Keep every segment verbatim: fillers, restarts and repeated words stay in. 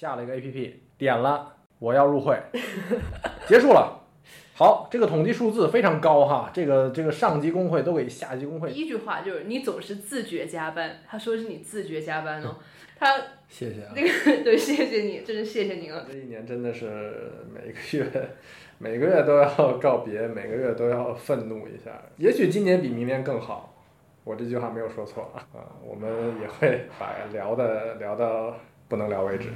下了一个 A P P， 点了我要入会，结束了。好，这个统计数字非常高哈，这个这个上级工会都给下级工会。第一句话就是你总是自觉加班，他说是你自觉加班哦，他谢谢啊，那个对，谢谢你，真是谢谢您了。这一年真的是每个月每个月都要告别，每个月都要愤怒一下。也许今年比明年更好，我这句话没有说错啊、呃。我们也会把聊的聊到不能聊为止。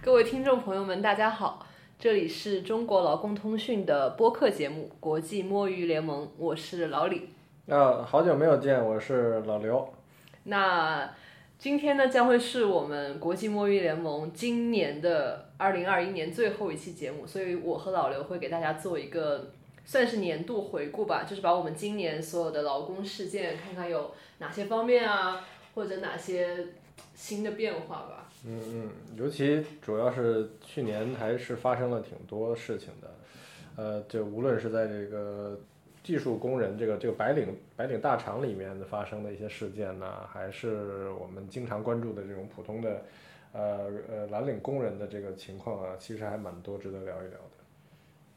各位听众朋友们大家好，这里是中国劳工通讯的播客节目国际摸鱼联盟，我是老李、啊、好久没有见，我是老刘。那今天呢将会是我们国际摸鱼联盟今年的二零二一年最后一期节目，所以我和老刘会给大家做一个算是年度回顾吧，就是把我们今年所有的劳工事件看看有哪些方面啊，或者哪些新的变化吧。嗯嗯，尤其主要是去年还是发生了挺多事情的，呃，就无论是在这个技术工人这个这个白领白领大厂里面发生的一些事件呢、啊，还是我们经常关注的这种普通的呃呃蓝领工人的这个情况啊，其实还蛮多值得聊一聊的。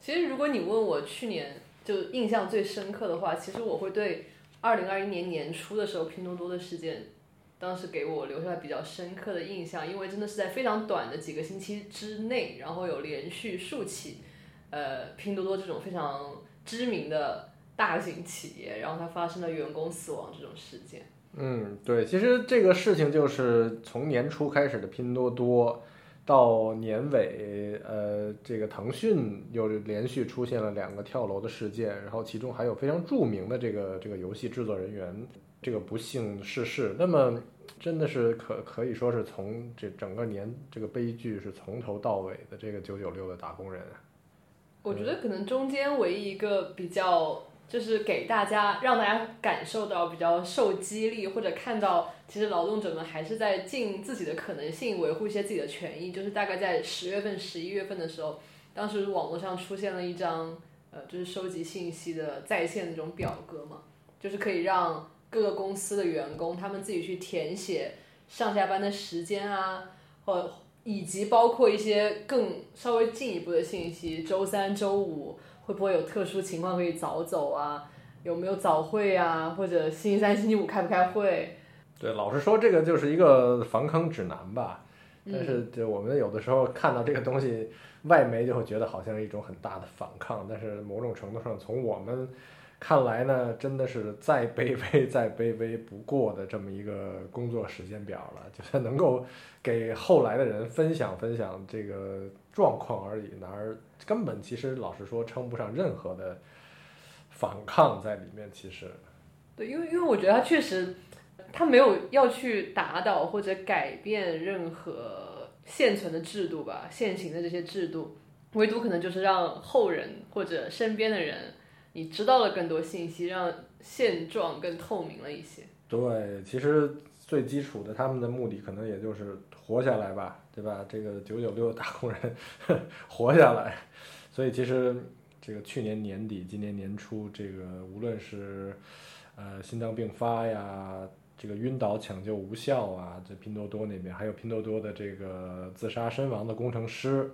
其实如果你问我去年就印象最深刻的话，其实我会对二零二一年年初的时候拼多多的事件。当时给我留下比较深刻的印象，因为真的是在非常短的几个星期之内，然后有连续数起，呃，拼多多这种非常知名的大型企业，然后它发生了员工死亡这种事件。嗯，对，其实这个事情就是从年初开始的拼多多，到年尾，呃，这个腾讯又连续出现了两个跳楼的事件，然后其中还有非常著名的这个这个游戏制作人员这个不幸逝世。那么真的是可可以说是从这整个年这个悲剧是从头到尾的这个九九六的打工人。我觉得可能中间唯一一个比较就是给大家让大家感受到比较受激励，或者看到其实劳动者们还是在尽自己的可能性维护一些自己的权益，就是大概在十月份十一月份的时候，当时网络上出现了一张呃就是收集信息的在线那种表格嘛，就是可以让各个公司的员工他们自己去填写上下班的时间啊，或以及包括一些更稍微进一步的信息，周三周五会不会有特殊情况可以早走啊，有没有早会啊，或者星期三星期五开不开会。对，老实说这个就是一个防坑指南吧，但是就我们有的时候看到这个东西，外媒就会觉得好像是一种很大的反抗，但是某种程度上从我们看来呢，真的是再卑微再卑微不过的这么一个工作时间表了，就是能够给后来的人分享分享这个状况而已，哪儿根本其实老实说称不上任何的反抗在里面。其实对，因为因为我觉得他确实他没有要去打倒或者改变任何现存的制度吧，现行的这些制度，唯独可能就是让后人或者身边的人你知道了更多信息，让现状更透明了一些。对，其实最基础的他们的目的可能也就是活下来吧，对吧，这个九九六打工人呵活下来。所以其实这个去年年底今年年初，这个无论是呃心脏病发呀，这个晕倒抢救无效啊，这拼多多那边还有拼多多的这个自杀身亡的工程师，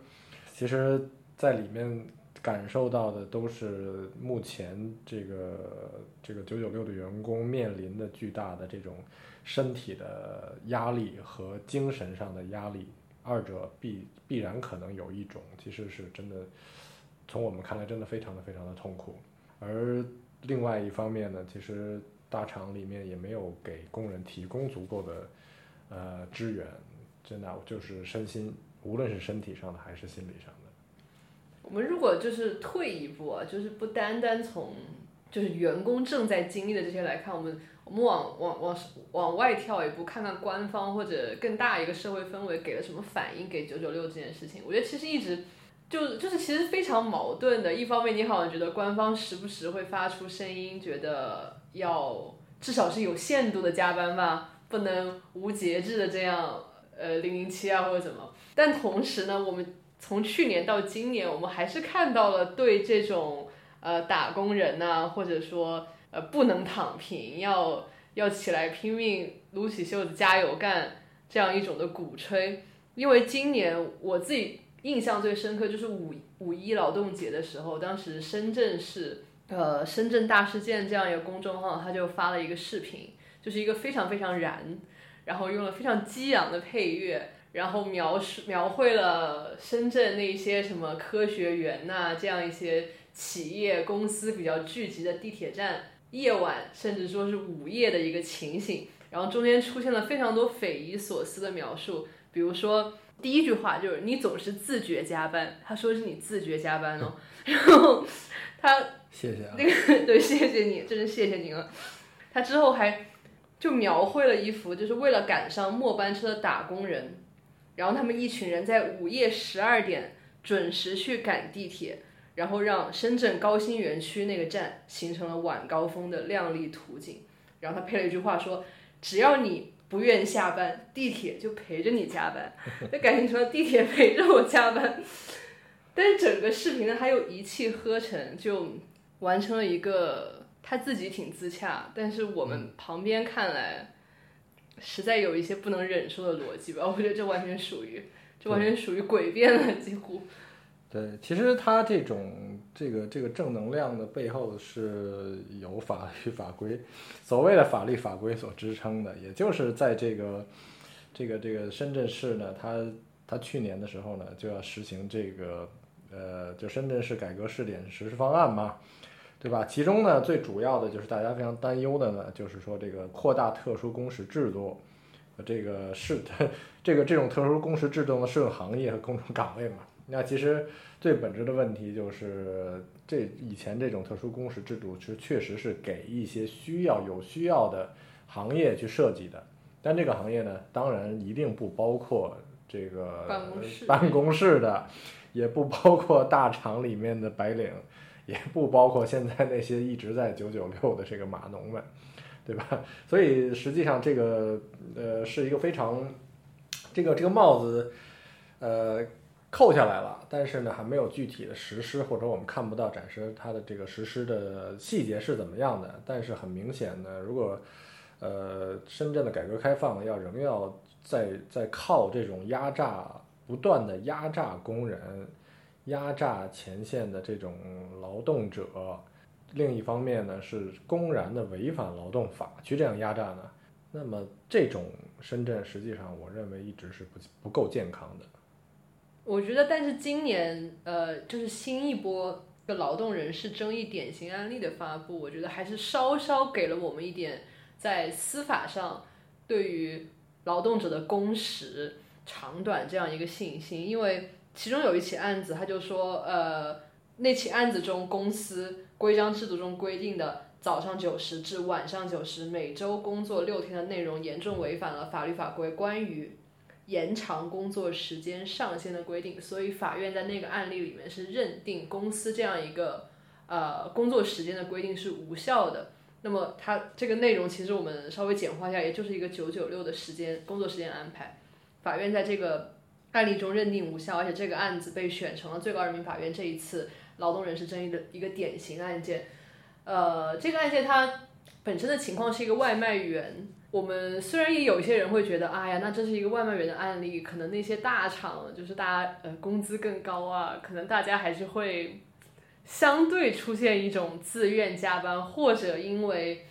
其实在里面感受到的都是目前这个这个九九六的员工面临的巨大的这种身体的压力和精神上的压力，二者必必然可能有一种，其实是真的从我们看来真的非常的非常的痛苦。而另外一方面呢，其实大厂里面也没有给工人提供足够的呃支援，真的就是身心，无论是身体上的还是心理上的。我们如果就是退一步啊，就是不单单从就是员工正在经历的这些来看，我们我们往往往往外跳一步，看看官方或者更大一个社会氛围给了什么反应给九九六这件事情。我觉得其实一直就就是其实非常矛盾的，一方面你好像觉得官方时不时会发出声音，觉得要至少是有限度的加班吧，不能无节制的这样呃零零七啊或者怎么，但同时呢我们从去年到今年，我们还是看到了对这种呃打工人啊，或者说呃不能躺平，要要起来拼命，撸起袖子加油干这样一种的鼓吹。因为今年我自己印象最深刻就是五五一劳动节的时候，当时深圳市呃深圳大事件这样一个公众号，他就发了一个视频，就是一个非常非常燃，然后用了非常激昂的配乐，然后描述描绘了深圳那些什么科学园呐、啊，这样一些企业公司比较聚集的地铁站夜晚，甚至说是午夜的一个情形。然后中间出现了非常多匪夷所思的描述，比如说第一句话就是你总是自觉加班，他说是你自觉加班哦，然后他谢谢、啊、那个对，谢谢你，真是谢谢您了。他之后还就描绘了一幅就是为了赶上末班车的打工人，然后他们一群人在午夜十二点准时去赶地铁，然后让深圳高新园区那个站形成了晚高峰的亮丽图景。然后他配了一句话说，只要你不愿下班，地铁就陪着你加班。就感情说地铁陪着我加班。但是整个视频呢，还有一气呵成就完成了一个他自己挺自洽，但是我们旁边看来实在有一些不能忍受的逻辑吧。我觉得这完全属于这完全属于诡辩了，几乎。对，其实他这种这个这个正能量的背后是有法律法规，所谓的法律法规所支撑的。也就是在这个这个这个深圳市呢，他他去年的时候呢就要实行这个呃就深圳市改革试点实施方案嘛，对吧？其中呢最主要的就是大家非常担忧的呢，就是说这个扩大特殊工时制度，这个是这个这种特殊工时制度呢适用行业和工种岗位嘛。那其实最本质的问题就是，这以前这种特殊工时制度是确实是给一些需要有需要的行业去设计的，但这个行业呢，当然一定不包括这个办公室办公室的，也不包括大厂里面的白领，也不包括现在那些一直在九九六的这个码农们，对吧？所以实际上这个呃是一个非常这个这个帽子呃。扣下来了，但是呢还没有具体的实施，或者我们看不到展示它的这个实施的细节是怎么样的。但是很明显呢，如果呃深圳的改革开放要仍要在在靠这种压榨，不断的压榨工人，压榨前线的这种劳动者，另一方面呢是公然的违反劳动法去这样压榨呢，那么这种深圳实际上我认为一直是不不够健康的。我觉得，但是今年，呃，就是新一波的劳动人事争议典型案例的发布，我觉得还是稍稍给了我们一点在司法上对于劳动者的工时长短这样一个信心。因为其中有一起案子，他就说，呃，那起案子中公司规章制度中规定的早上九十至晚上九十，每周工作六天的内容，严重违反了法律法规关于延长工作时间上限的规定，所以法院在那个案例里面是认定公司这样一个呃工作时间的规定是无效的。那么它这个内容其实我们稍微简化一下，也就是一个九九六的时间工作时间安排，法院在这个案例中认定无效，而且这个案子被选成了最高人民法院这一次劳动人事争议的一个典型案件。呃，这个案件它本身的情况是一个外卖员。我们虽然也有些人会觉得，哎呀，那这是一个外卖员的案例，可能那些大厂就是大家呃工资更高啊，可能大家还是会相对出现一种自愿加班，或者因为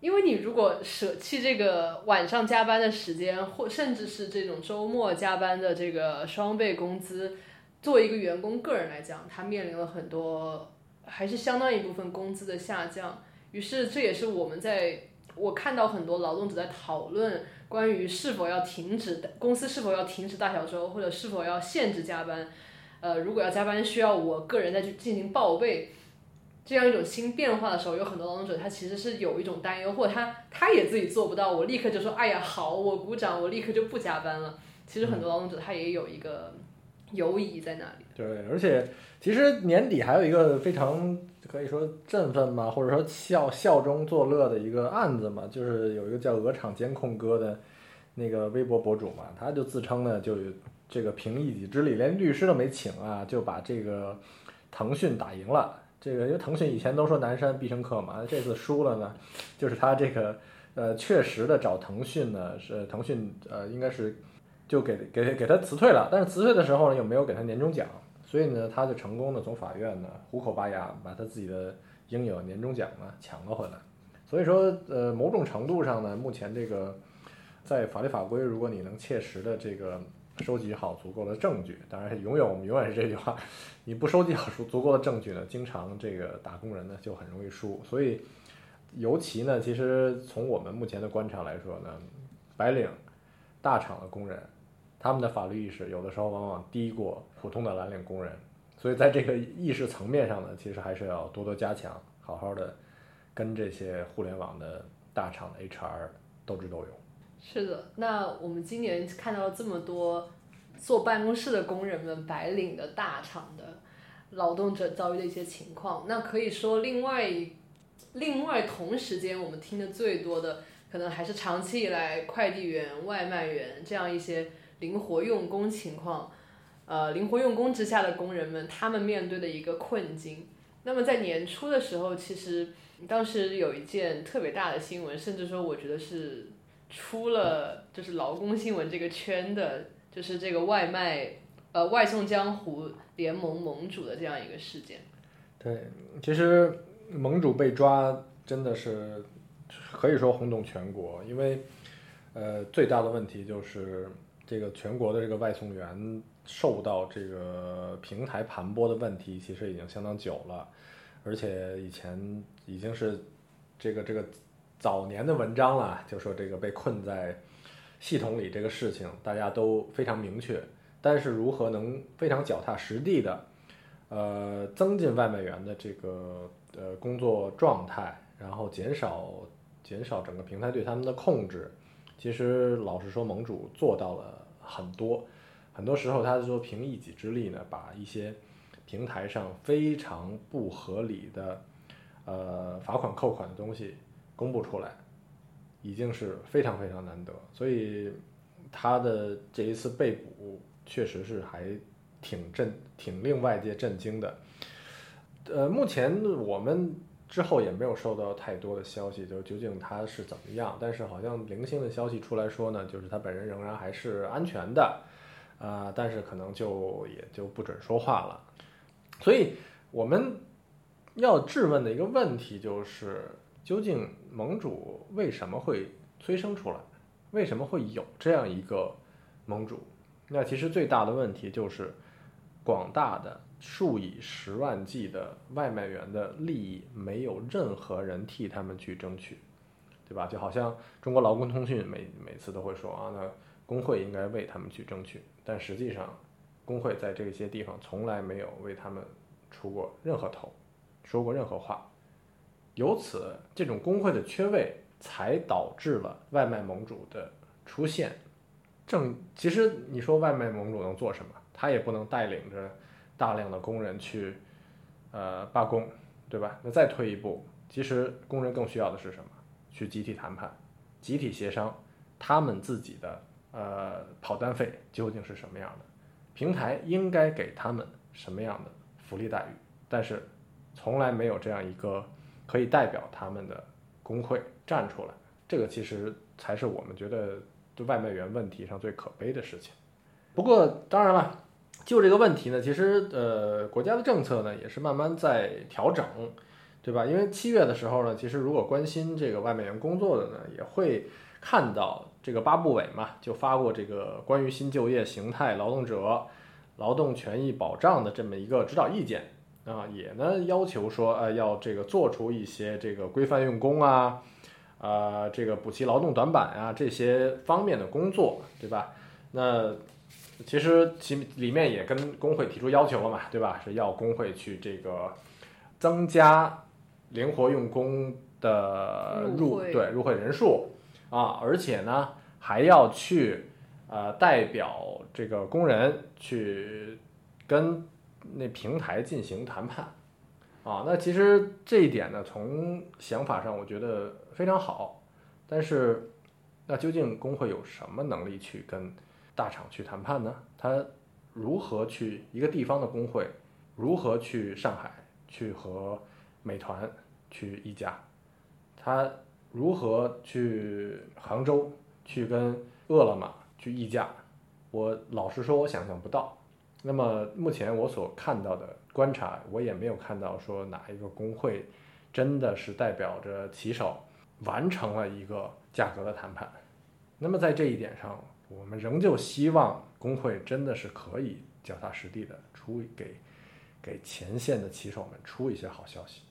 因为你如果舍弃这个晚上加班的时间，或甚至是这种周末加班的这个双倍工资，作为一个员工个人来讲，他面临了很多还是相当一部分工资的下降。于是这也是我们在我看到很多劳动者在讨论关于是否要停止公司是否要停止大小周，或者是否要限制加班，呃，如果要加班需要我个人再去进行报备，这样一种新变化的时候，有很多劳动者他其实是有一种担忧，或者他他也自己做不到，我立刻就说哎呀好，我鼓掌，我立刻就不加班了。其实很多劳动者他也有一个犹疑在那里。对，而且其实年底还有一个非常可以说振奋嘛，或者说笑笑中作乐的一个案子嘛，就是有一个叫鹅厂监控哥的那个微博博主嘛，他就自称呢就这个凭一己之力，连律师都没请啊，就把这个腾讯打赢了。这个因为腾讯以前都说南山必胜客嘛，这次输了呢，就是他这个呃确实的找腾讯呢，是腾讯呃应该是就给给给他辞退了，但是辞退的时候呢又没有给他年终奖，所以呢他就成功的从法院呢虎口拔牙，把他自己的应有年终奖呢抢了回来。所以说呃某种程度上呢，目前这个在法律法规，如果你能切实的这个收集好足够的证据，当然永远我们永远是这句话，你不收集好足够的证据呢，经常这个打工人呢就很容易输。所以尤其呢，其实从我们目前的观察来说呢，白领大厂的工人，他们的法律意识有的时候往往低过普通的蓝领工人，所以在这个意识层面上呢，其实还是要多多加强，好好的跟这些互联网的大厂的 H R 斗智斗勇。是的，那我们今年看到了这么多坐办公室的工人们，白领的大厂的劳动者遭遇的一些情况，那可以说另外另外同时间我们听的最多的可能还是长期以来快递员、外卖员这样一些灵活用工情况，呃，灵活用工之下的工人们他们面对的一个困境。那么在年初的时候，其实当时有一件特别大的新闻，甚至说我觉得是出了就是劳工新闻这个圈的，就是这个外卖呃外送江湖联盟盟主的这样一个事件。对，其实盟主被抓真的是可以说轰动全国，因为呃最大的问题就是这个全国的这个外送员受到这个平台盘剥的问题其实已经相当久了，而且以前已经是这个这个早年的文章了，就说这个被困在系统里这个事情大家都非常明确，但是如何能非常脚踏实地的呃增进外卖员的这个呃工作状态，然后减少减少整个平台对他们的控制，其实老实说盟主做到了很多，很多时候他说凭一己之力呢，把一些平台上非常不合理的呃罚款扣款的东西公布出来，已经是非常非常难得，所以他的这一次被捕确实是还挺震挺令外界震惊的。呃，目前我们之后也没有收到太多的消息，就是究竟他是怎么样，但是好像零星的消息出来说呢，就是他本人仍然还是安全的，啊、呃，但是可能就也就不准说话了。所以我们要质问的一个问题就是。究竟盟主为什么会催生出来？为什么会有这样一个盟主？那其实最大的问题就是，广大的数以十万计的外卖员的利益没有任何人替他们去争取，对吧？就好像中国劳工通讯每每次都会说啊，那工会应该为他们去争取，但实际上，工会在这些地方从来没有为他们出过任何头，说过任何话。由此，这种工会的缺位才导致了外卖盟主的出现。正其实你说外卖盟主能做什么？他也不能带领着大量的工人去呃罢工，对吧？那再退一步，其实工人更需要的是什么？去集体谈判、集体协商，他们自己的呃跑单费究竟是什么样的？平台应该给他们什么样的福利待遇？但是从来没有这样一个。可以代表他们的工会站出来，这个其实才是我们觉得对外卖员问题上最可悲的事情。不过当然了，就这个问题呢，其实呃国家的政策呢也是慢慢在调整，对吧？因为七月的时候呢，其实如果关心这个外卖员工作的呢，也会看到这个八部委嘛就发过这个关于新就业形态、劳动者劳动权益保障的这么一个指导意见。啊，也呢要求说，呃，要这个做出一些这个规范用工啊，呃，这个补齐劳动短板啊这些方面的工作，对吧？那其实其里面也跟工会提出要求了嘛，对吧？是要工会去这个增加灵活用工的入对入会人数啊，而且呢还要去呃代表这个工人去跟。那平台进行谈判啊，那其实这一点呢从想法上我觉得非常好，但是那究竟工会有什么能力去跟大厂去谈判呢？他如何去一个地方的工会，如何去上海去和美团去议价？他如何去杭州去跟饿了么去议价？我老实说，我想象不到。那么目前我所看到的观察，我也没有看到说哪一个工会真的是代表着骑手完成了一个价格的谈判。那么在这一点上，我们仍旧希望工会真的是可以脚踏实地的出给给前线的骑手们出一些好消息。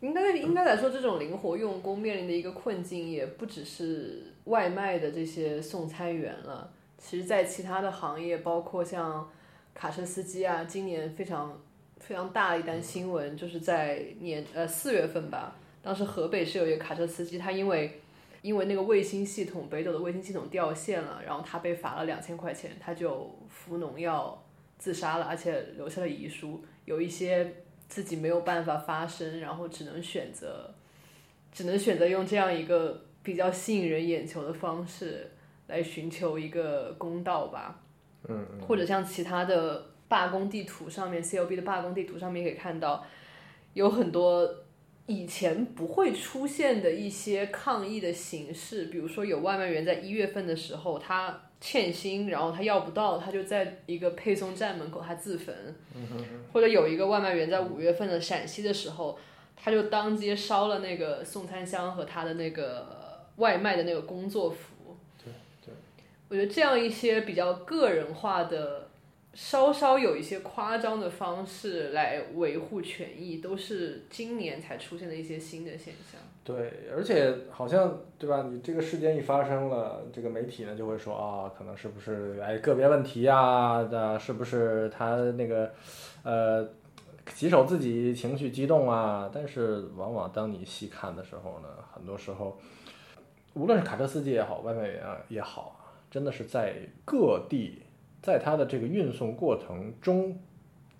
应该应该来说，这种灵活用工面临的一个困境，也不只是外卖的这些送餐员了。其实，在其他的行业，包括像卡车司机啊，今年非常非常大的一单新闻，就是在年呃四月份吧，当时河北是有一个卡车司机，他因为因为那个卫星系统，北斗的卫星系统掉线了，然后他被罚了两千块钱，他就服农药自杀了，而且留下了遗书。有一些自己没有办法发声，然后只能选择只能选择用这样一个比较吸引人眼球的方式来寻求一个公道吧。嗯，或者像其他的罢工地图上面 C L B 的罢工地图上面可以看到，有很多以前不会出现的一些抗议的形式，比如说有外卖员在一月份的时候他欠薪，然后他要不到，他就在一个配送站门口他自焚，或者有一个外卖员在五月份的陕西的时候，他就当街烧了那个送餐箱和他的那个外卖的那个工作服。我觉得这样一些比较个人化的、稍稍有一些夸张的方式来维护权益，都是今年才出现的一些新的现象。对，而且好像对吧？你这个事件一发生了，这个媒体呢就会说啊，可能是不是哎个别问题啊？那是不是他那个呃骑手自己情绪激动啊？但是往往当你细看的时候呢，很多时候无论是卡车司机也好，外卖员也好，真的是在各地，在它的这个运送过程中，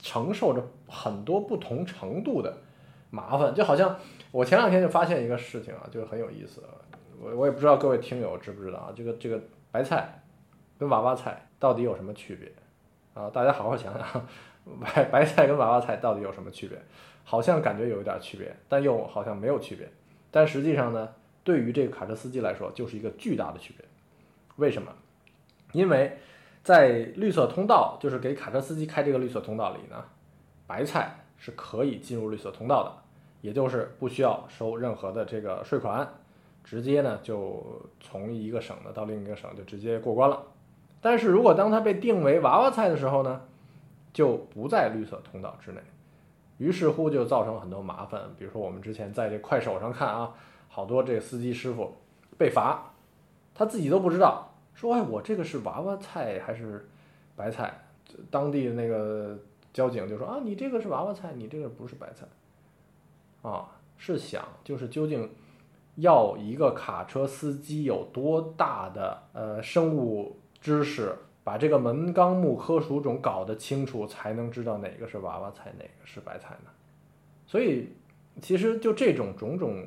承受着很多不同程度的麻烦。就好像我前两天就发现一个事情啊，就是很有意思，我我也不知道各位听友知不知道啊，这个这个白菜跟娃娃菜到底有什么区别啊？大家好好想想，白白菜跟娃娃菜到底有什么区别？好像感觉有一点区别，但又好像没有区别。但实际上呢，对于这个卡车司机来说，就是一个巨大的区别。为什么？因为在绿色通道，就是给卡车司机开这个绿色通道里呢，白菜是可以进入绿色通道的，也就是不需要收任何的这个税款，直接呢就从一个省呢到另一个省就直接过关了。但是如果当它被定为娃娃菜的时候呢，就不在绿色通道之内，于是乎就造成很多麻烦。比如说我们之前在这快手上看啊，好多这司机师傅被罚，他自己都不知道，说哎，我这个是娃娃菜还是白菜？当地那个交警就说啊，你这个是娃娃菜，你这个不是白菜。啊，是想就是究竟要一个卡车司机有多大的呃生物知识，把这个门纲目科属种搞得清楚，才能知道哪个是娃娃菜，哪个是白菜呢？所以其实就这种种种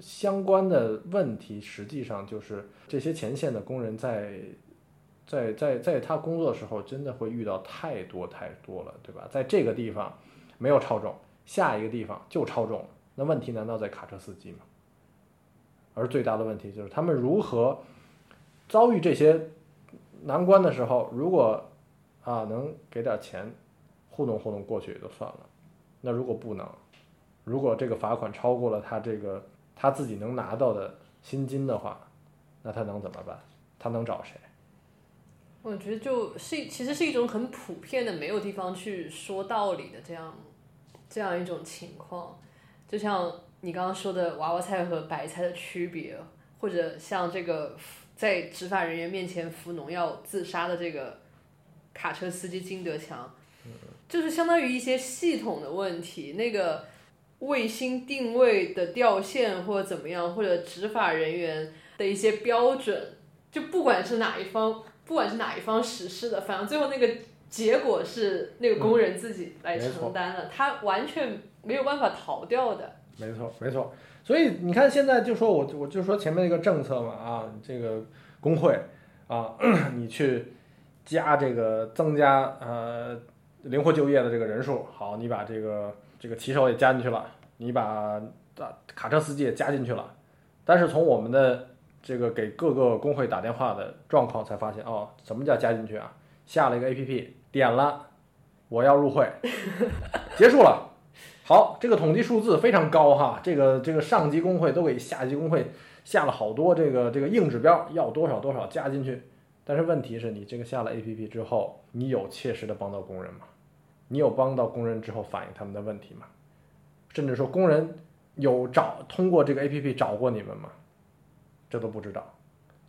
相关的问题，实际上就是这些前线的工人在在在在他工作的时候，真的会遇到太多太多了，对吧？在这个地方没有超重，下一个地方就超重了，那问题难道在卡车司机吗？而最大的问题就是他们如何遭遇这些难关的时候，如果啊能给点钱糊弄糊弄过去也就算了，那如果不能，如果这个罚款超过了他这个他自己能拿到的薪金的话，那他能怎么办？他能找谁？我觉得就是其实是一种很普遍的没有地方去说道理的这样这样一种情况。就像你刚刚说的娃娃菜和白菜的区别，或者像这个在执法人员面前服农药自杀的这个卡车司机金德强，就是相当于一些系统的问题，那个卫星定位的掉线或者怎么样，或者执法人员的一些标准，就不管是哪一方不管是哪一方实施的，反正最后那个结果是那个工人自己来承担了，嗯，他完全没有办法逃掉的。没错没错，所以你看现在就说我我就说前面一个政策嘛，啊这个工会啊，你去加这个增加呃灵活就业的这个人数，好，你把这个这个骑手也加进去了，你把卡车司机也加进去了，但是从我们的这个给各个工会打电话的状况才发现，哦，什么叫加进去啊？下了一个 A P P， 点了我要入会，结束了。好，这个统计数字非常高哈，这个这个上级工会都给下级工会下了好多这个这个硬指标，要多少多少加进去。但是问题是你这个下了 A P P 之后，你有切实的帮到工人吗？你有帮到工人之后反映他们的问题吗？甚至说工人有找通过这个 A P P 找过你们吗？这都不知道。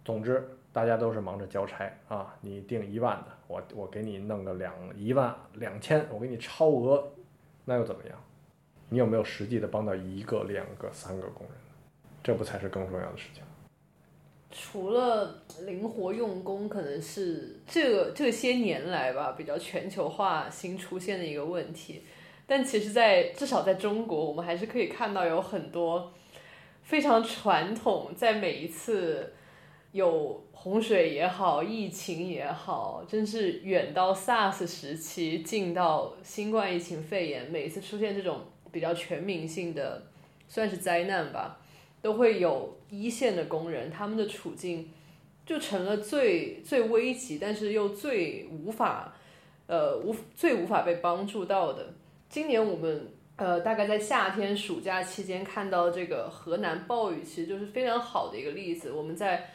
总之大家都是忙着交差啊，你定一万的，我我给你弄个两一万两千，我给你超额，那又怎么样？你有没有实际的帮到一个两个三个工人？这不才是更重要的事情。除了灵活用工，可能是这个这些年来吧，比较全球化新出现的一个问题。但其实在至少在中国，我们还是可以看到有很多非常传统，在每一次有洪水也好，疫情也好，真是远到 SARS 时期，近到新冠疫情肺炎，每一次出现这种比较全民性的算是灾难吧，都会有一线的工人，他们的处境就成了最最危急，但是又最无法呃无最无法被帮助到的。今年我们呃大概在夏天暑假期间看到这个河南暴雨，其实就是非常好的一个例子。我们在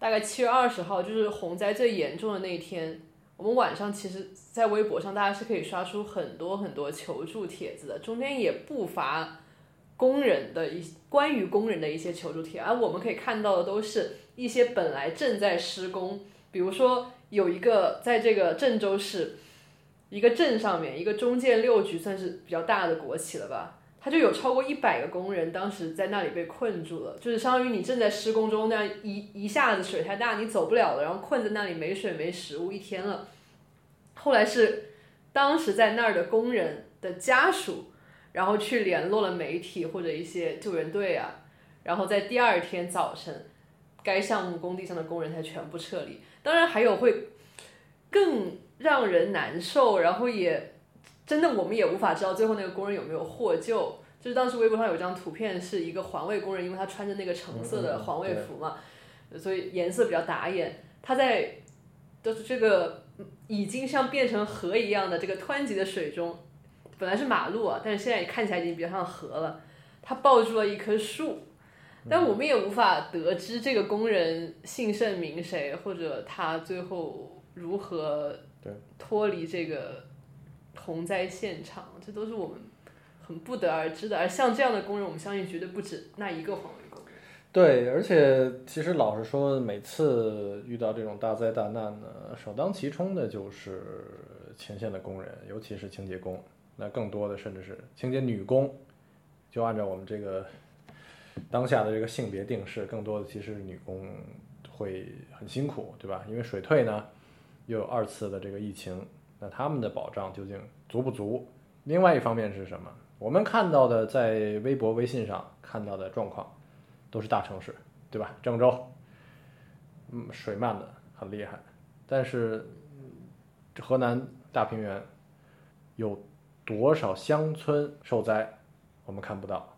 大概七月二十号，就是洪灾最严重的那一天，我们晚上其实在微博上大家是可以刷出很多很多求助帖子的，中间也不乏工人的一关于工人的一些求助帖，而我们可以看到的都是一些本来正在施工，比如说有一个在这个郑州市一个镇上面，一个中建六局算是比较大的国企了吧，它就有超过一百个工人当时在那里被困住了，就是相当于你正在施工中，那一一下子水太大你走不了了，然后困在那里没水没食物一天了。后来是当时在那儿的工人的家属，然后去联络了媒体或者一些救援队啊，然后在第二天早晨该项目工地上的工人才全部撤离。当然还有会更让人难受，然后也真的我们也无法知道最后那个工人有没有获救，就是当时微博上有张图片是一个环卫工人，因为他穿着那个橙色的环卫服嘛，所以颜色比较打眼，他在就是这个已经像变成河一样的这个湍急的水中，本来是马路啊，但是现在也看起来已经比较像河了，他抱住了一棵树，但我们也无法得知这个工人姓甚名谁，或者他最后如何脱离这个洪灾现场，这都是我们很不得而知的。而像这样的工人，我们相信绝对不止那一个环卫工人。对，而且其实老实说，每次遇到这种大灾大难呢，首当其冲的就是前线的工人，尤其是清洁工。那更多的甚至是清洁女工，就按照我们这个当下的这个性别定式，更多的其实女工会很辛苦，对吧？因为水退呢，又有二次的这个疫情，那他们的保障究竟足不足？另外一方面是什么？我们看到的在微博、微信上看到的状况，都是大城市，对吧？郑州，嗯，水漫的很厉害，但是河南大平原有多少乡村受灾我们看不到，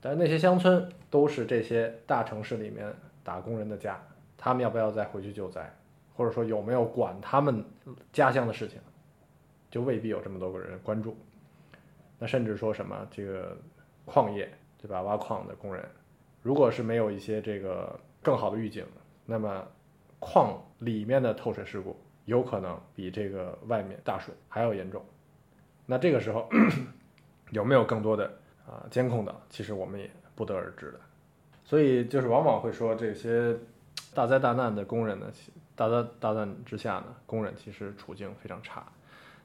但那些乡村都是这些大城市里面打工人的家，他们要不要再回去救灾，或者说有没有管他们家乡的事情，就未必有这么多个人关注。那甚至说什么这个矿业，对吧，挖矿的工人，如果是没有一些这个更好的预警，那么矿里面的透水事故有可能比这个外面大水还要严重。那这个时候有没有更多的啊监控的，其实我们也不得而知的。所以就是往往会说这些大灾大难的工人呢，大灾大难之下呢，工人其实处境非常差。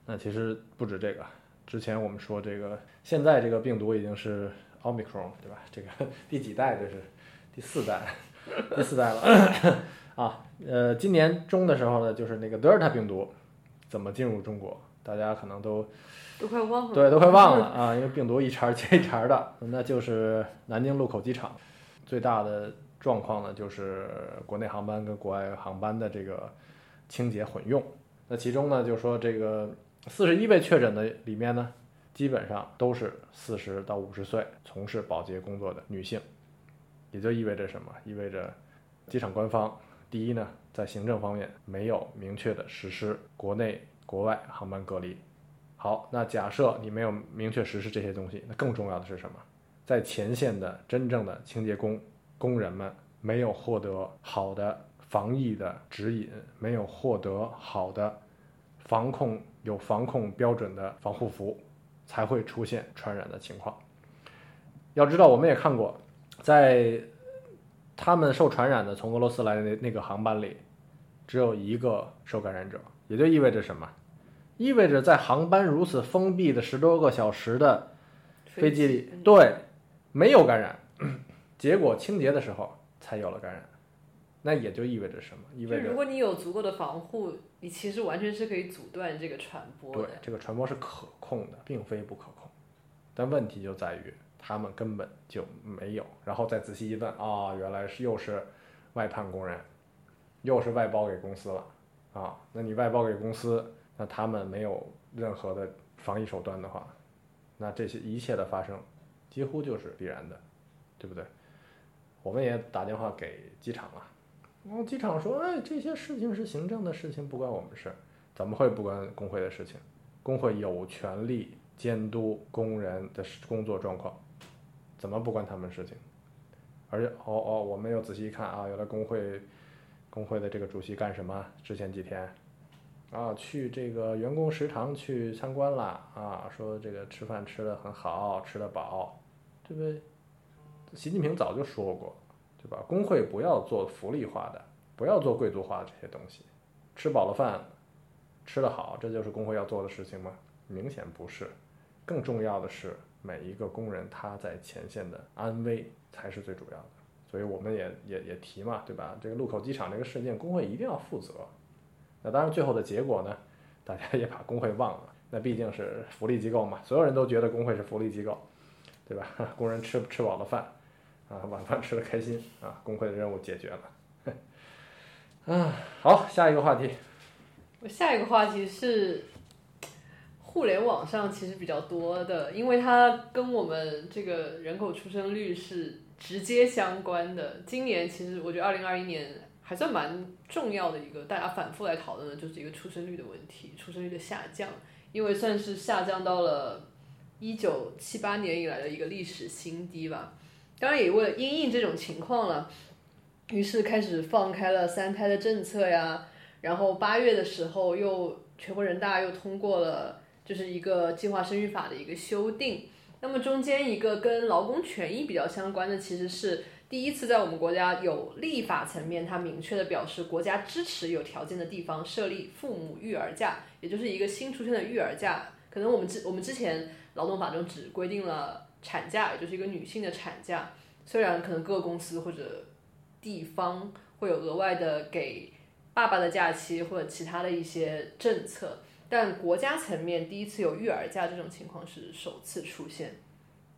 那其实不止这个，之前我们说这个现在这个病毒已经是 Omicron， 对吧？这个第几代？这是第四代，第四代了啊。呃，今年中的时候呢，就是那个 Delta 病毒怎么进入中国？大家可能都都快忘了，对，都快忘了啊！因为病毒一茬接一茬的，那就是南京禄口机场最大的状况呢，就是国内航班跟国外航班的这个清洁混用。那其中呢，就是说这个四十一位确诊的里面呢，基本上都是四十到五十岁从事保洁工作的女性。也就意味着什么？意味着机场官方第一呢，在行政方面没有明确的实施国内国外航班隔离。好，那假设你没有明确实施这些东西，那更重要的是什么？在前线的真正的清洁工工人们没有获得好的防疫的指引，没有获得好的防控，有防控标准的防护服，才会出现传染的情况。要知道，我们也看过，在他们受传染的从俄罗斯来的那个航班里，只有一个受感染者，也就意味着什么？意味着在航班如此封闭的十多个小时的飞机里，对，没有感染，结果清洁的时候才有了感染。那也就意味着什么？意味着如果你有足够的防护，你其实完全是可以阻断这个传播的。对，这个传播是可控的，并非不可控。但问题就在于他们根本就没有，然后再仔细一问，啊、哦，原来是又是外判工人，又是外包给公司了啊。那你外包给公司，那他们没有任何的防疫手段的话，那这些一切的发生几乎就是必然的，对不对？我们也打电话给机场了。然后机场说，哎，这些事情是行政的事情，不关我们事，怎么会不关工会的事情？工会有权利监督工人的工作状况，怎么不关他们事情？而且，哦哦，我们又仔细一看啊，原来工会工会的这个主席干什么？之前几天啊，去这个员工食堂去参观了啊，说这个吃饭吃得很好，吃得饱，对不对？习近平早就说过。对吧？工会不要做福利化的，不要做贵族化的这些东西。吃饱了饭，吃得好，这就是工会要做的事情吗？明显不是。更重要的是，每一个工人他在前线的安危才是最主要的。所以我们也也也提嘛，对吧？这个禄口机场这个事件，工会一定要负责。那当然，最后的结果呢，大家也把工会忘了。那毕竟是福利机构嘛，所有人都觉得工会是福利机构，对吧？工人吃吃饱了饭。啊，晚饭吃得开心啊！工会的任务解决了。啊，好，下一个话题。我下一个话题是互联网上其实比较多的，因为它跟我们这个人口出生率是直接相关的。今年其实我觉得二零二一年还算蛮重要的一个大家反复来讨论的，就是一个出生率的问题，出生率的下降，因为算是下降到了一九七八年以来的一个历史新低吧。当然也为了因应这种情况了，于是开始放开了三胎的政策呀，然后八月的时候又全国人大又通过了就是一个计划生育法的一个修订。那么中间一个跟劳工权益比较相关的，其实是第一次在我们国家有立法层面它明确的表示国家支持有条件的地方设立父母育儿假，也就是一个新出现的育儿假。可能我们之我们之前劳动法中只规定了产假，也就是一个女性的产假，虽然可能各公司或者地方会有额外的给爸爸的假期或者其他的一些政策，但国家层面第一次有育儿假这种情况是首次出现。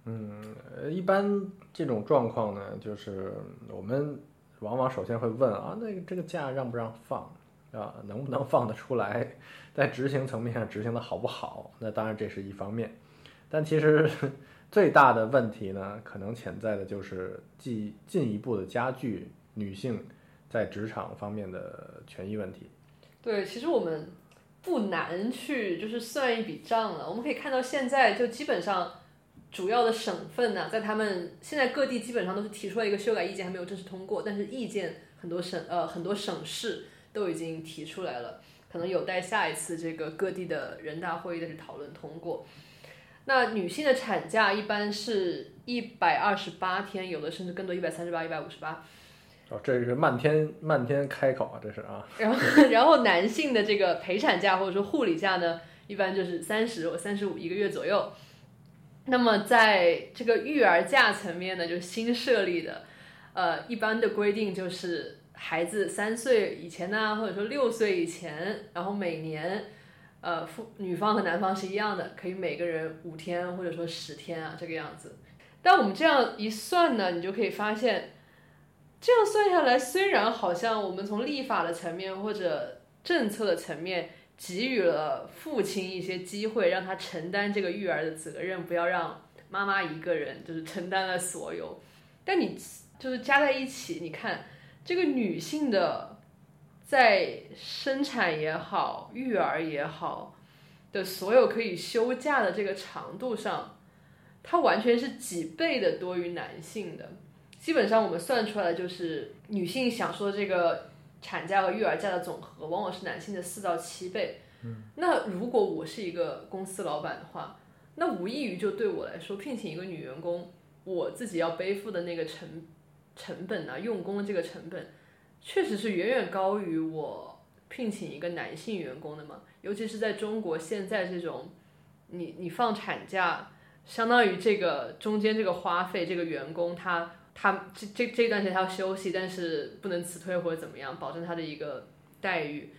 嗯，一般这种状况呢，就是我们往往首先会问啊，那这个假让不让放啊，能不能放得出来，在执行层面上执行的好不好，那当然这是一方面，但其实最大的问题呢，可能潜在的就是进进一步的加剧女性在职场方面的权益问题。对，其实我们不难去就是算一笔账了。我们可以看到，现在就基本上主要的省份呢、啊，在他们现在各地基本上都是提出了一个修改意见，还没有正式通过，但是意见很多省呃很多省市都已经提出来了，可能有待下一次这个各地的人大会议再去讨论通过。那女性的产假一般是一百二十八天，有的甚至更多，一百三十八、一百五十八。哦，这是漫天漫天开口啊，这是啊。然后，然后男性的这个陪产假或者说护理假呢，一般就是三十或三十五一个月左右。那么在这个育儿假层面呢，就是新设立的，呃，一般的规定就是孩子三岁以前呢、啊，或者说六岁以前，然后每年。呃，女方和男方是一样的，可以每个人五天或者说十天啊，这个样子。但我们这样一算呢，你就可以发现，这样算下来，虽然好像我们从立法的层面或者政策的层面给予了父亲一些机会，让他承担这个育儿的责任，不要让妈妈一个人就是承担了所有。但你就是加在一起，你看这个女性的在生产也好育儿也好的所有可以休假的这个长度上，它完全是几倍的多于男性的。基本上我们算出来的就是女性享受这个产假和育儿假的总和往往是男性的四到七倍。嗯，那如果我是一个公司老板的话，那无异于就对我来说聘请一个女员工，我自己要背负的那个成成本啊，用工这个成本确实是远远高于我聘请一个男性员工的嘛。尤其是在中国现在这种你你放产假，相当于这个中间这个花费，这个员工他他这这这段时间他要休息，但是不能辞退或者怎么样，保证他的一个待遇，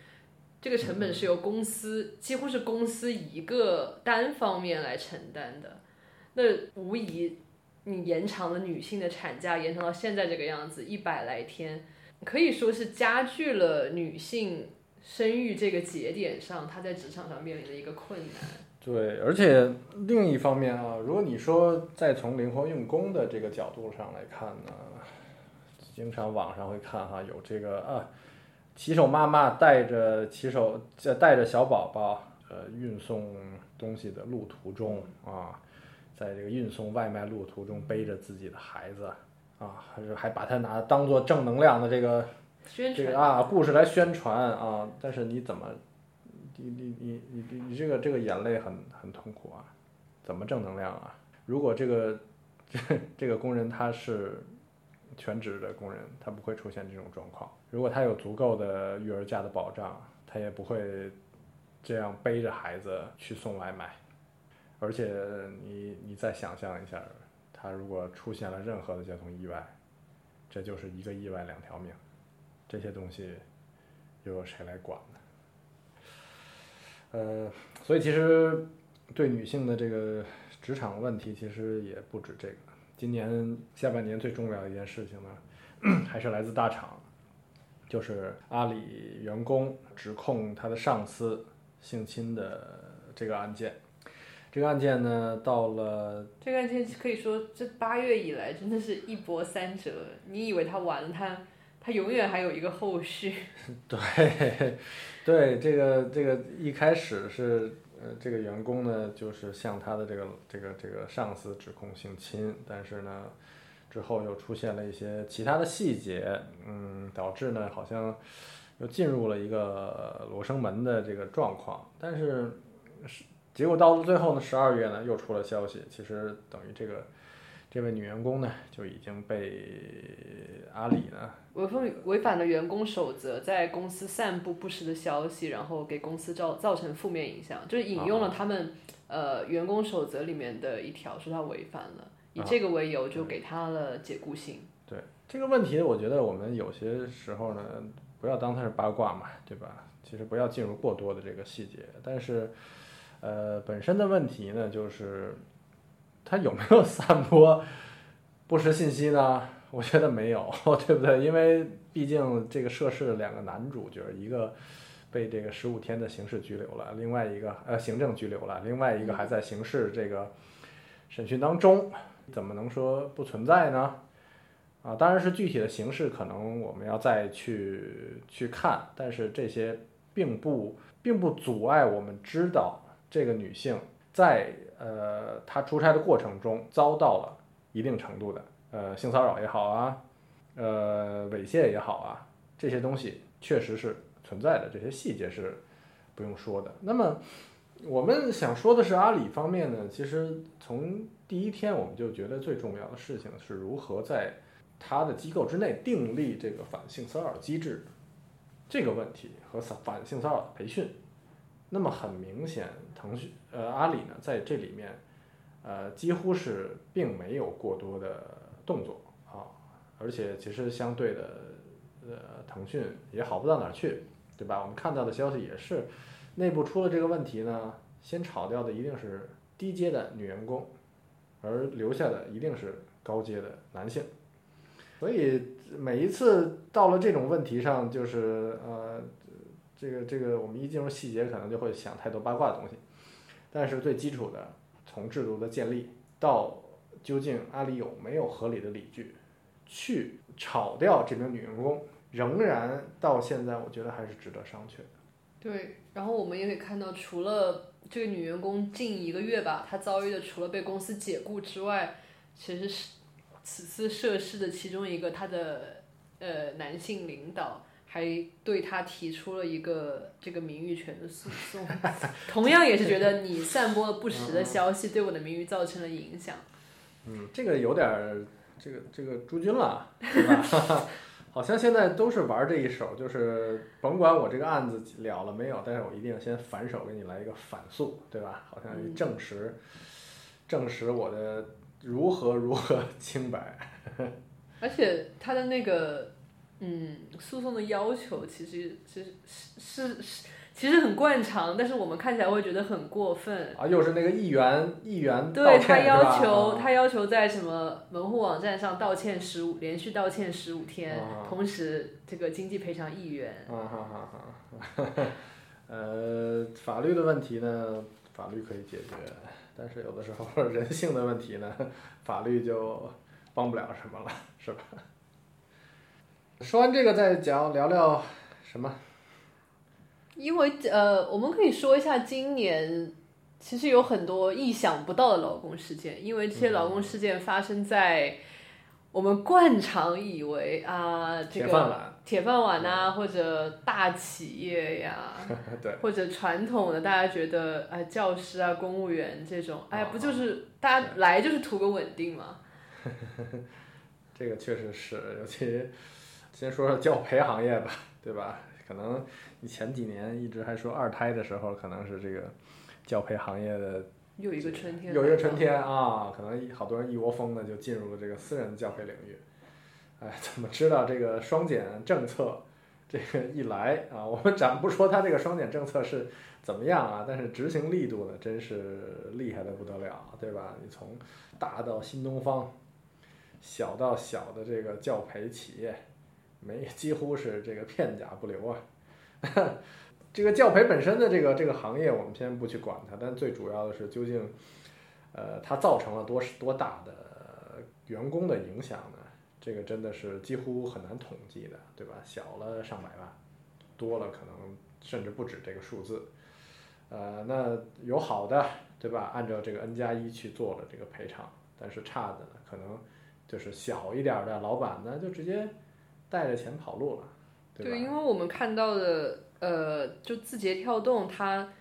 这个成本是由公司几乎是公司一个单方面来承担的。那无疑你延长了女性的产假，延长到现在这个样子一百来天，可以说是加剧了女性生育这个节点上她在职场上面临的一个困难。对，而且另一方面啊，如果你说再从灵活用工的这个角度上来看呢，经常网上会看哈，有这个啊，骑手妈妈带着骑手带着小宝宝，呃，运送东西的路途中啊，在这个运送外卖路途中背着自己的孩子啊，还是还把它拿当做正能量的这个宣传、这个、啊故事来宣传啊，但是你怎么？你你你你你这个这个眼泪很很痛苦啊，怎么正能量啊？如果这个这这个工人他是全职的工人，他不会出现这种状况。如果他有足够的育儿假的保障，他也不会这样背着孩子去送外卖。而且你你再想象一下，他如果出现了任何的交通意外，这就是一个意外两条命，这些东西又有谁来管呢？呃，所以其实对女性的这个职场问题，其实也不止这个。今年下半年最重要的一件事情呢，还是来自大厂，就是阿里员工指控他的上司性侵的这个案件。这个案件呢，到了这个案件可以说这八月以来真的是一波三折。你以为他完了，他他永远还有一个后续。对。对，这个这个一开始是呃这个员工呢，就是向他的这个这个这个上司指控性侵，但是呢之后又出现了一些其他的细节，嗯，导致呢好像又进入了一个罗生门的这个状况。但是结果到了最后呢，十二月呢又出了消息，其实等于这个这位女员工呢就已经被阿里呢违反了员工守则，在公司散布不实的消息，然后给公司造造成负面影响，就是引用了他们、啊、呃员工守则里面的一条，说他违反了，以这个为由就给他了解雇信、啊、对，这个问题我觉得我们有些时候呢不要当它是八卦嘛，对吧？其实不要进入过多的这个细节，但是呃本身的问题呢就是他有没有散播不实信息呢？我觉得没有，对不对？因为毕竟这个涉事的两个男主角，一个被这个十五天的刑事拘留了，另外一个呃行政拘留了，另外一个还在刑事这个审讯当中，怎么能说不存在呢？啊，当然是具体的形式，可能我们要再去去看，但是这些并不并不阻碍我们知道这个女性在。呃，他出差的过程中遭到了一定程度的呃性骚扰也好啊，呃猥亵也好啊，这些东西确实是存在的，这些细节是不用说的。那么我们想说的是阿里方面呢，其实从第一天我们就觉得最重要的事情是如何在他的机构之内订立这个反性骚扰机制这个问题和反性骚扰的培训。那么很明显，腾讯呃阿里呢在这里面，呃几乎是并没有过多的动作啊，而且其实相对的，呃腾讯也好不到哪儿去，对吧？我们看到的消息也是，内部出了这个问题呢，先炒掉的一定是低阶的女员工，而留下的一定是高阶的男性，所以每一次到了这种问题上，就是呃。这个这个我们一进入细节可能就会想太多八卦的东西，但是最基础的从制度的建立到究竟阿里有没有合理的理据去炒掉这名女员工，仍然到现在我觉得还是值得商榷的。对，然后我们也可以看到除了这个女员工近一个月吧，她遭遇的除了被公司解雇之外，其实是此次涉事的其中一个她的呃男性领导还对他提出了一个这个名誉权的诉讼，同样也是觉得你散播了不实的消息，对我的名誉造成了影响。嗯，这个有点这个这个朱军了，对吧？好像现在都是玩这一手，就是甭管我这个案子了了没有，但是我一定先反手给你来一个反诉，对吧？好像是证实、嗯、证实我的如何如何清白。而且他的那个。嗯，诉讼的要求其实其实是是其实很惯常，但是我们看起来会觉得很过分啊！又是那个议员议员道歉，对他要求他要求在什么门户网站上道歉十五连续道歉十五天、啊，同时这个经济赔偿一元。啊哈哈哈！呃，法律的问题呢，法律可以解决，但是有的时候人性的问题呢，法律就帮不了什么了，是吧？说完这个再讲聊聊什么？因为呃，我们可以说一下今年其实有很多意想不到的劳工事件，因为这些劳工事件发生在我们惯常以为啊、呃，这个铁饭碗、铁饭碗啊，或者大企业呀、啊，或者传统的大家觉得哎、呃，教师啊、公务员这种，哎，不就是大家来就是图个稳定嘛？这个确实是，尤其。先说说教培行业吧，对吧？可能你前几年一直还说二胎的时候，可能是这个教培行业的又一个春天，又一个春天啊！可能好多人一窝蜂的就进入了这个私人教培领域。哎，怎么知道这个双减政策这个一来啊？我们咱不说它这个双减政策是怎么样啊，但是执行力度呢，真是厉害的不得了，对吧？你从大到新东方，小到小的这个教培企业。没，几乎是这个片甲不留啊。这个教培本身的这个这个行业，我们先不去管它，但最主要的是究竟，呃，它造成了多多大的员工的影响呢？这个真的是几乎很难统计的，对吧？小了上百万，多了可能甚至不止这个数字。呃，那有好的，对吧？按照这个 N 加一去做了这个赔偿，但是差的呢，可能就是小一点的老板呢，就直接。带着钱跑路了， 对, 吧对，因为我们看到的，呃，就字节跳动，它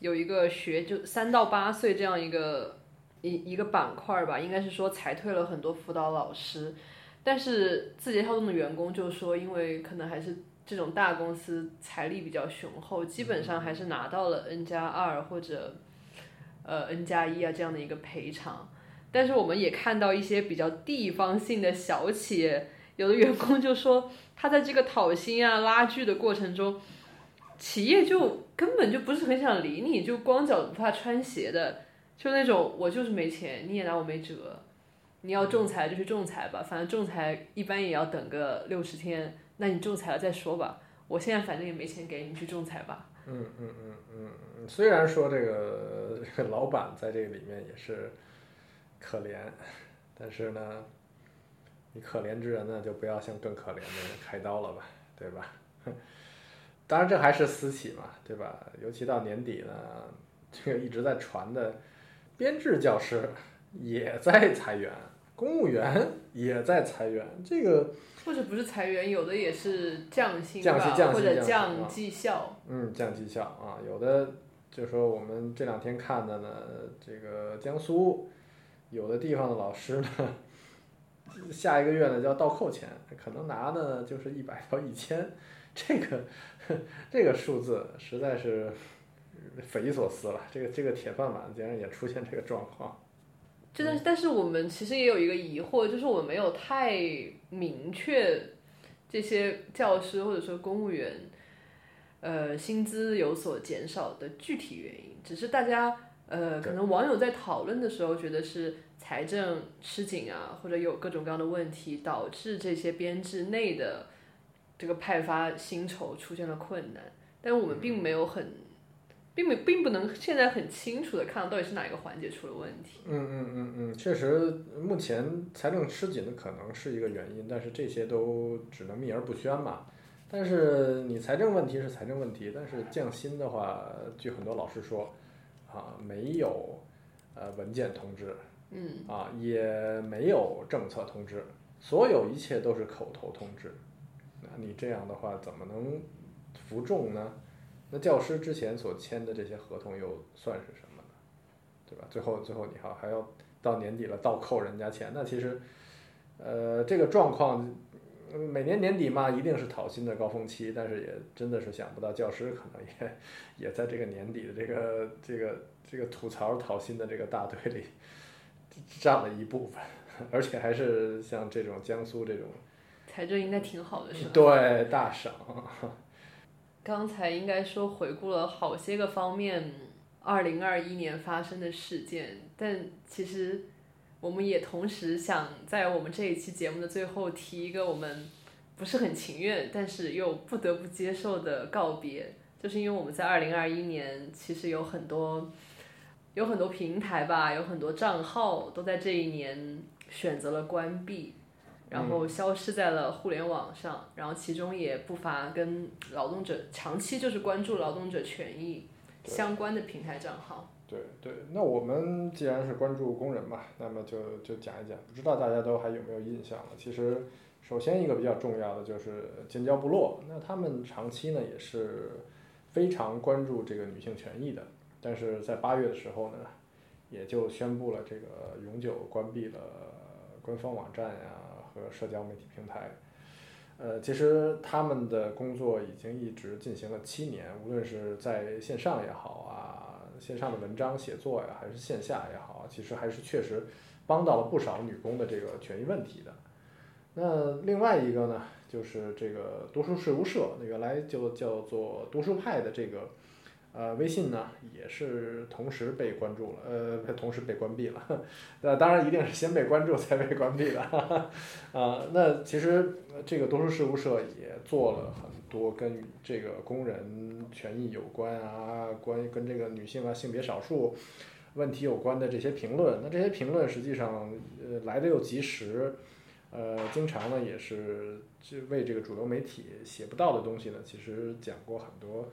有一个学就三到八岁这样一个一一个板块吧，应该是说裁退了很多辅导老师，但是字节跳动的员工就说，因为可能还是这种大公司财力比较雄厚，基本上还是拿到了 N 加二或者呃 N 加一啊这样的一个赔偿，但是我们也看到一些比较地方性的小企业。有的员工就说他在这个讨薪啊拉锯的过程中，企业就根本就不是很想理你，就光脚不怕穿鞋的，就那种我就是没钱你也拿我没辙，你要仲裁就去仲裁吧，反正仲裁一般也要等个六十天，那你仲裁了再说吧，我现在反正也没钱给你，去仲裁吧。嗯嗯嗯嗯，虽然说这个这个老板在这个里面也是可怜，但是呢。你可怜之人呢，就不要向更可怜的人开刀了吧，对吧？当然，这还是私企嘛，对吧？尤其到年底呢，这个一直在传的，编制教师也在裁员，公务员也在裁员，这个或者不是裁员，有的也是降薪吧，降薪降薪或者降绩效。嗯，降绩效啊，有的就说我们这两天看的呢，这个江苏有的地方的老师呢。下一个月呢就要倒扣钱，可能拿的就是一百到一千，这个这个数字实在是匪夷所思了。这个这个铁饭碗竟然也出现这个状况。真的，但是我们其实也有一个疑惑，就是我们没有太明确这些教师或者说公务员，呃，薪资有所减少的具体原因，只是大家。呃，可能网友在讨论的时候觉得是财政吃紧啊，或者有各种各样的问题导致这些编制内的这个派发薪酬出现了困难，但我们并没有很并没并不能现在很清楚的看到到底是哪一个环节出了问题。嗯嗯嗯嗯，确实目前财政吃紧的可能是一个原因，但是这些都只能秘而不宣嘛。但是你财政问题是财政问题，但是降薪的话，据很多老师说，啊没有呃文件通知，嗯啊也没有政策通知，所有一切都是口头通知。那你这样的话怎么能服众呢？那教师之前所签的这些合同又算是什么呢？对吧？最后最后你好还要到年底了倒扣人家钱，那其实，呃，这个状况，每年年底嘛，一定是讨薪的高峰期，但是也真的是想不到教师可能也也在这个年底的这个这个这个吐槽讨薪的这个大队里占了一部分，而且还是像这种江苏这种，财政应该挺好的是吧？对，大省。刚才应该说回顾了好些个方面二零二一年发生的事件，但其实我们也同时想在我们这一期节目的最后提一个我们不是很情愿但是又不得不接受的告别，就是因为我们在二零二一年其实有很多有很多平台吧，有很多账号都在这一年选择了关闭，然后消失在了互联网上，然后其中也不乏跟劳动者长期就是关注劳动者权益相关的平台账号。对对，那我们既然是关注工人嘛，那么就就讲一讲，不知道大家都还有没有印象了。其实首先一个比较重要的就是建交部落，那他们长期呢也是非常关注这个女性权益的，但是在八月的时候呢也就宣布了这个永久关闭了官方网站呀、啊和社交媒体平台，呃，其实他们的工作已经一直进行了七年，无论是在线上也好啊，线上的文章写作呀，还是线下也好，其实还是确实帮到了不少女工的这个权益问题的。那另外一个呢，就是这个读书事务社，那原来就叫做读书派的这个呃微信呢，也是同时被关注了，呃，同时被关闭了。那当然一定是先被关注才被关闭的。啊、呃，那其实这个读书事务社也做了很多跟这个工人权益有关啊，关于跟这个女性啊、性别少数问题有关的这些评论。那这些评论实际上呃来的又及时，呃，经常呢也是为这个主流媒体写不到的东西呢，其实讲过很多。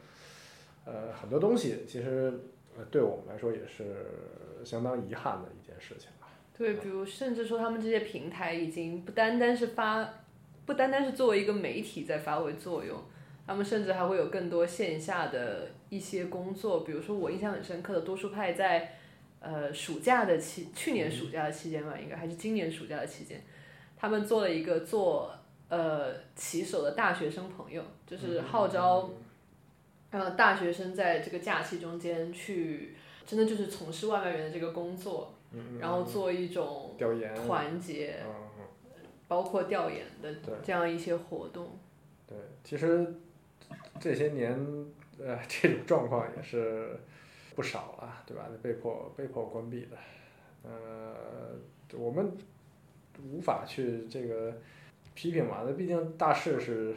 呃，很多东西其实对我们来说也是相当遗憾的一件事情吧。对，比如甚至说他们这些平台已经不单单是发，不单单是作为一个媒体在发挥作用，他们甚至还会有更多线下的一些工作。比如说我印象很深刻的多数派在呃暑假的期，去年暑假的期间吧，应该还是今年暑假的期间，他们做了一个做呃骑手的大学生朋友，就是号召。呃，大学生在这个假期中间去，真的就是从事外卖员的这个工作，嗯、然后做一种团结，嗯、包括调研的这样一些活动。对，对其实这些年，呃，这种状况也是不少了，对吧？被迫被迫关闭的，呃，我们无法去这个批评嘛，那毕竟大势是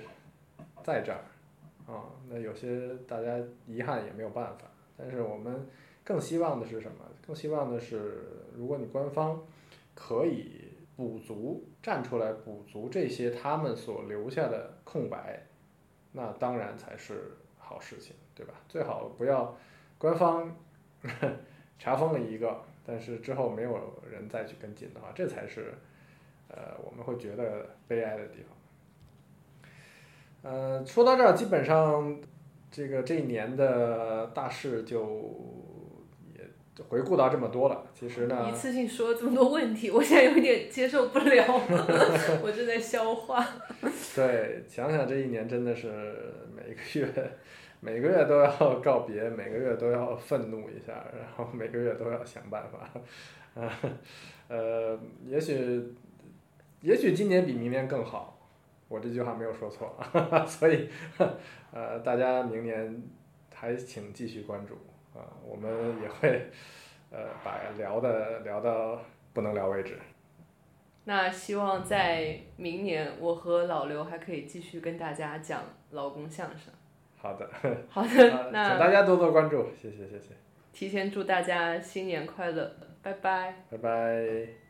在这儿。啊、嗯，那有些大家遗憾也没有办法，但是我们更希望的是什么？更希望的是，如果你官方可以补足，站出来补足这些他们所留下的空白，那当然才是好事情，对吧？最好不要官方呵呵查封了一个，但是之后没有人再去跟进的话，这才是呃我们会觉得悲哀的地方。呃，说到这儿，基本上这个这一年的大事就也回顾到这么多了。其实呢，一次性说这么多问题，我现在有点接受不了，我正在消化。对，想想这一年真的是每个月每个月都要告别，每个月都要愤怒一下，然后每个月都要想办法。啊、呃，也许也许今年比明年更好。我这句话没有说错，呵呵所以呃，大家明年还请继续关注啊、呃，我们也会呃把聊的聊到不能聊为止。那希望在明年，我和老刘还可以继续跟大家讲劳工相声。好的好的，那请大家多多关注，谢谢谢谢，提前祝大家新年快乐，拜拜拜拜。